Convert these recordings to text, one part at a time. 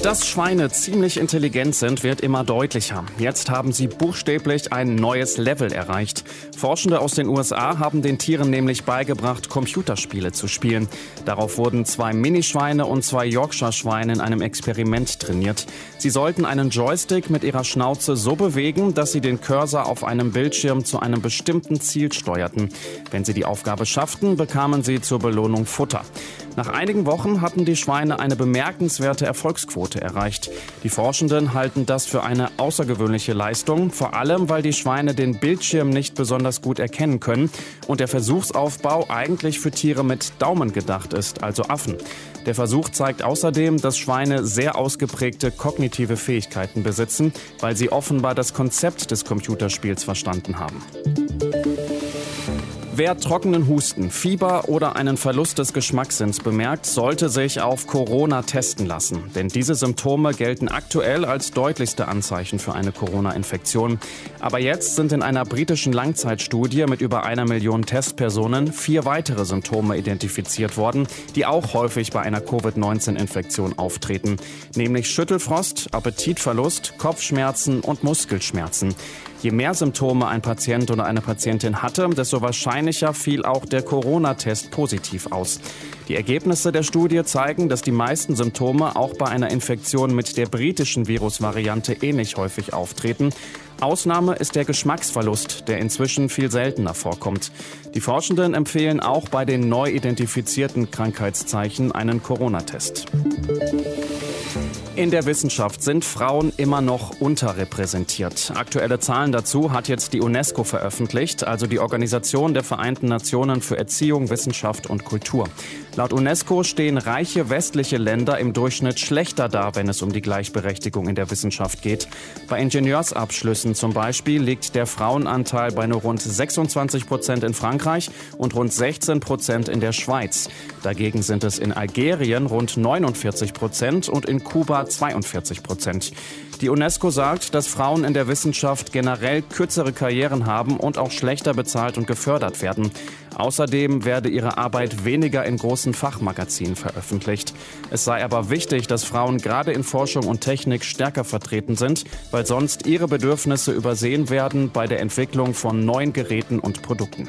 Dass Schweine ziemlich intelligent sind, wird immer deutlicher. Jetzt haben sie buchstäblich ein neues Level erreicht. Forschende aus den USA haben den Tieren nämlich beigebracht, Computerspiele zu spielen. Darauf wurden 2 Minischweine und 2 Yorkshire-Schweine in einem Experiment trainiert. Sie sollten einen Joystick mit ihrer Schnauze so bewegen, dass sie den Cursor auf einem Bildschirm zu einem bestimmten Ziel steuerten. Wenn sie die Aufgabe schafften, bekamen sie zur Belohnung Futter. Nach einigen Wochen hatten die Schweine eine bemerkenswerte Erfolgsquote erreicht. Die Forschenden halten das für eine außergewöhnliche Leistung, vor allem weil die Schweine den Bildschirm nicht besonders gut erkennen können und der Versuchsaufbau eigentlich für Tiere mit Daumen gedacht ist, also Affen. Der Versuch zeigt außerdem, dass Schweine sehr ausgeprägte kognitive Fähigkeiten besitzen, weil sie offenbar das Konzept des Computerspiels verstanden haben. Wer trockenen Husten, Fieber oder einen Verlust des Geschmackssinns bemerkt, sollte sich auf Corona testen lassen. Denn diese Symptome gelten aktuell als deutlichste Anzeichen für eine Corona-Infektion. Aber jetzt sind in einer britischen Langzeitstudie mit über 1 Million Testpersonen 4 weitere Symptome identifiziert worden, die auch häufig bei einer Covid-19-Infektion auftreten. Nämlich Schüttelfrost, Appetitverlust, Kopfschmerzen und Muskelschmerzen. Je mehr Symptome ein Patient oder eine Patientin hatte, desto wahrscheinlicher fiel auch der Corona-Test positiv aus. Die Ergebnisse der Studie zeigen, dass die meisten Symptome auch bei einer Infektion mit der britischen Virusvariante ähnlich häufig auftreten. Ausnahme ist der Geschmacksverlust, der inzwischen viel seltener vorkommt. Die Forschenden empfehlen auch bei den neu identifizierten Krankheitszeichen einen Corona-Test. In der Wissenschaft sind Frauen immer noch unterrepräsentiert. Aktuelle Zahlen dazu hat jetzt die UNESCO veröffentlicht, also die Organisation der Vereinten Nationen für Erziehung, Wissenschaft und Kultur. Laut UNESCO stehen reiche westliche Länder im Durchschnitt schlechter da, wenn es um die Gleichberechtigung in der Wissenschaft geht. Bei Ingenieursabschlüssen zum Beispiel liegt der Frauenanteil bei nur rund 26% in Frankreich und rund 16% in der Schweiz. Dagegen sind es in Algerien rund 49% und in Kuba 42%. Die UNESCO sagt, dass Frauen in der Wissenschaft generell kürzere Karrieren haben und auch schlechter bezahlt und gefördert werden. Außerdem werde ihre Arbeit weniger in großen Fachmagazinen veröffentlicht. Es sei aber wichtig, dass Frauen gerade in Forschung und Technik stärker vertreten sind, weil sonst ihre Bedürfnisse übersehen werden bei der Entwicklung von neuen Geräten und Produkten.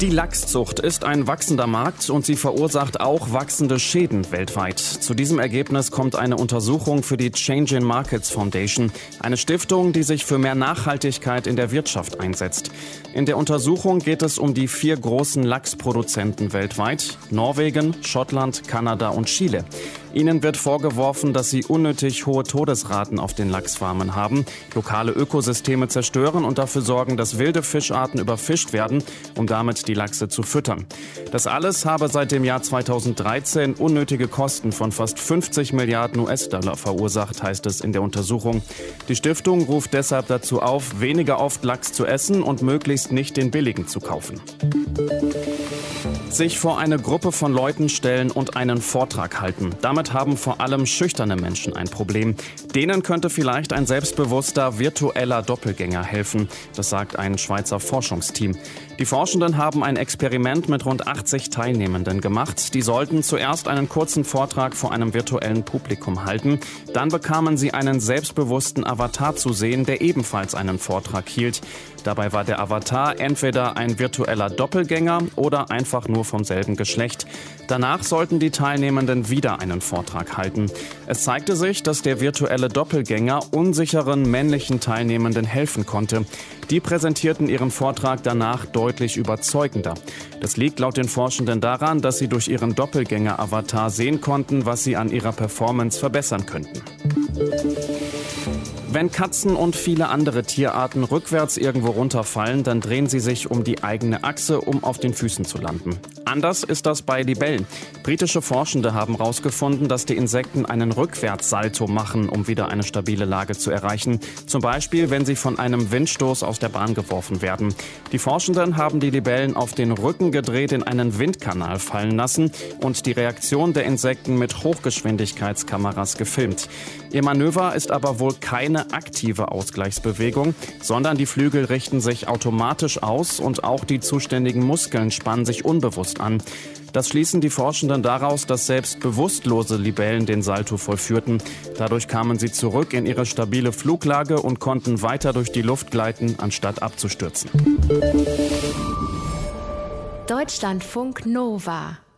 Die Lachszucht ist ein wachsender Markt und sie verursacht auch wachsende Schäden weltweit. Zu diesem Ergebnis kommt eine Untersuchung für die Change in Markets Foundation, eine Stiftung, die sich für mehr Nachhaltigkeit in der Wirtschaft einsetzt. In der Untersuchung geht es um die 4 großen Lachsproduzenten weltweit: Norwegen, Schottland, Kanada und Chile. Ihnen wird vorgeworfen, dass sie unnötig hohe Todesraten auf den Lachsfarmen haben, lokale Ökosysteme zerstören und dafür sorgen, dass wilde Fischarten überfischt werden, um damit die Lachse zu füttern. Das alles habe seit dem Jahr 2013 unnötige Kosten von fast 50 Milliarden US-Dollar verursacht, heißt es in der Untersuchung. Die Stiftung ruft deshalb dazu auf, weniger oft Lachs zu essen und möglichst nicht den billigen zu kaufen. Sich vor eine Gruppe von Leuten stellen und einen Vortrag halten. Damit haben vor allem schüchterne Menschen ein Problem. Denen könnte vielleicht ein selbstbewusster virtueller Doppelgänger helfen. Das sagt ein Schweizer Forschungsteam. Die Forschenden haben ein Experiment mit rund 80 Teilnehmenden gemacht. Die sollten zuerst einen kurzen Vortrag vor einem virtuellen Publikum halten. Dann bekamen sie einen selbstbewussten Avatar zu sehen, der ebenfalls einen Vortrag hielt. Dabei war der Avatar entweder ein virtueller Doppelgänger oder einfach nur vom selben Geschlecht. Danach sollten die Teilnehmenden wieder einen Vortrag halten. Es zeigte sich, dass der virtuelle Doppelgänger unsicheren männlichen Teilnehmenden helfen konnte. Die präsentierten ihren Vortrag danach deutlich überzeugender. Das liegt laut den Forschenden daran, dass sie durch ihren Doppelgänger-Avatar sehen konnten, was sie an ihrer Performance verbessern könnten. Wenn Katzen und viele andere Tierarten rückwärts irgendwo runterfallen, dann drehen sie sich um die eigene Achse, um auf den Füßen zu landen. Anders ist das bei Libellen. Britische Forschende haben herausgefunden, dass die Insekten einen Rückwärtssalto machen, um wieder eine stabile Lage zu erreichen. Zum Beispiel, wenn sie von einem Windstoß aus der Bahn geworfen werden. Die Forschenden haben die Libellen auf den Rücken gedreht in einen Windkanal fallen lassen und die Reaktion der Insekten mit Hochgeschwindigkeitskameras gefilmt. Ihr Manöver ist aber wohl keine keine aktive Ausgleichsbewegung, sondern die Flügel richten sich automatisch aus und auch die zuständigen Muskeln spannen sich unbewusst an. Das schließen die Forschenden daraus, dass selbst bewusstlose Libellen den Salto vollführten. Dadurch kamen sie zurück in ihre stabile Fluglage und konnten weiter durch die Luft gleiten, anstatt abzustürzen. Deutschlandfunk Nova.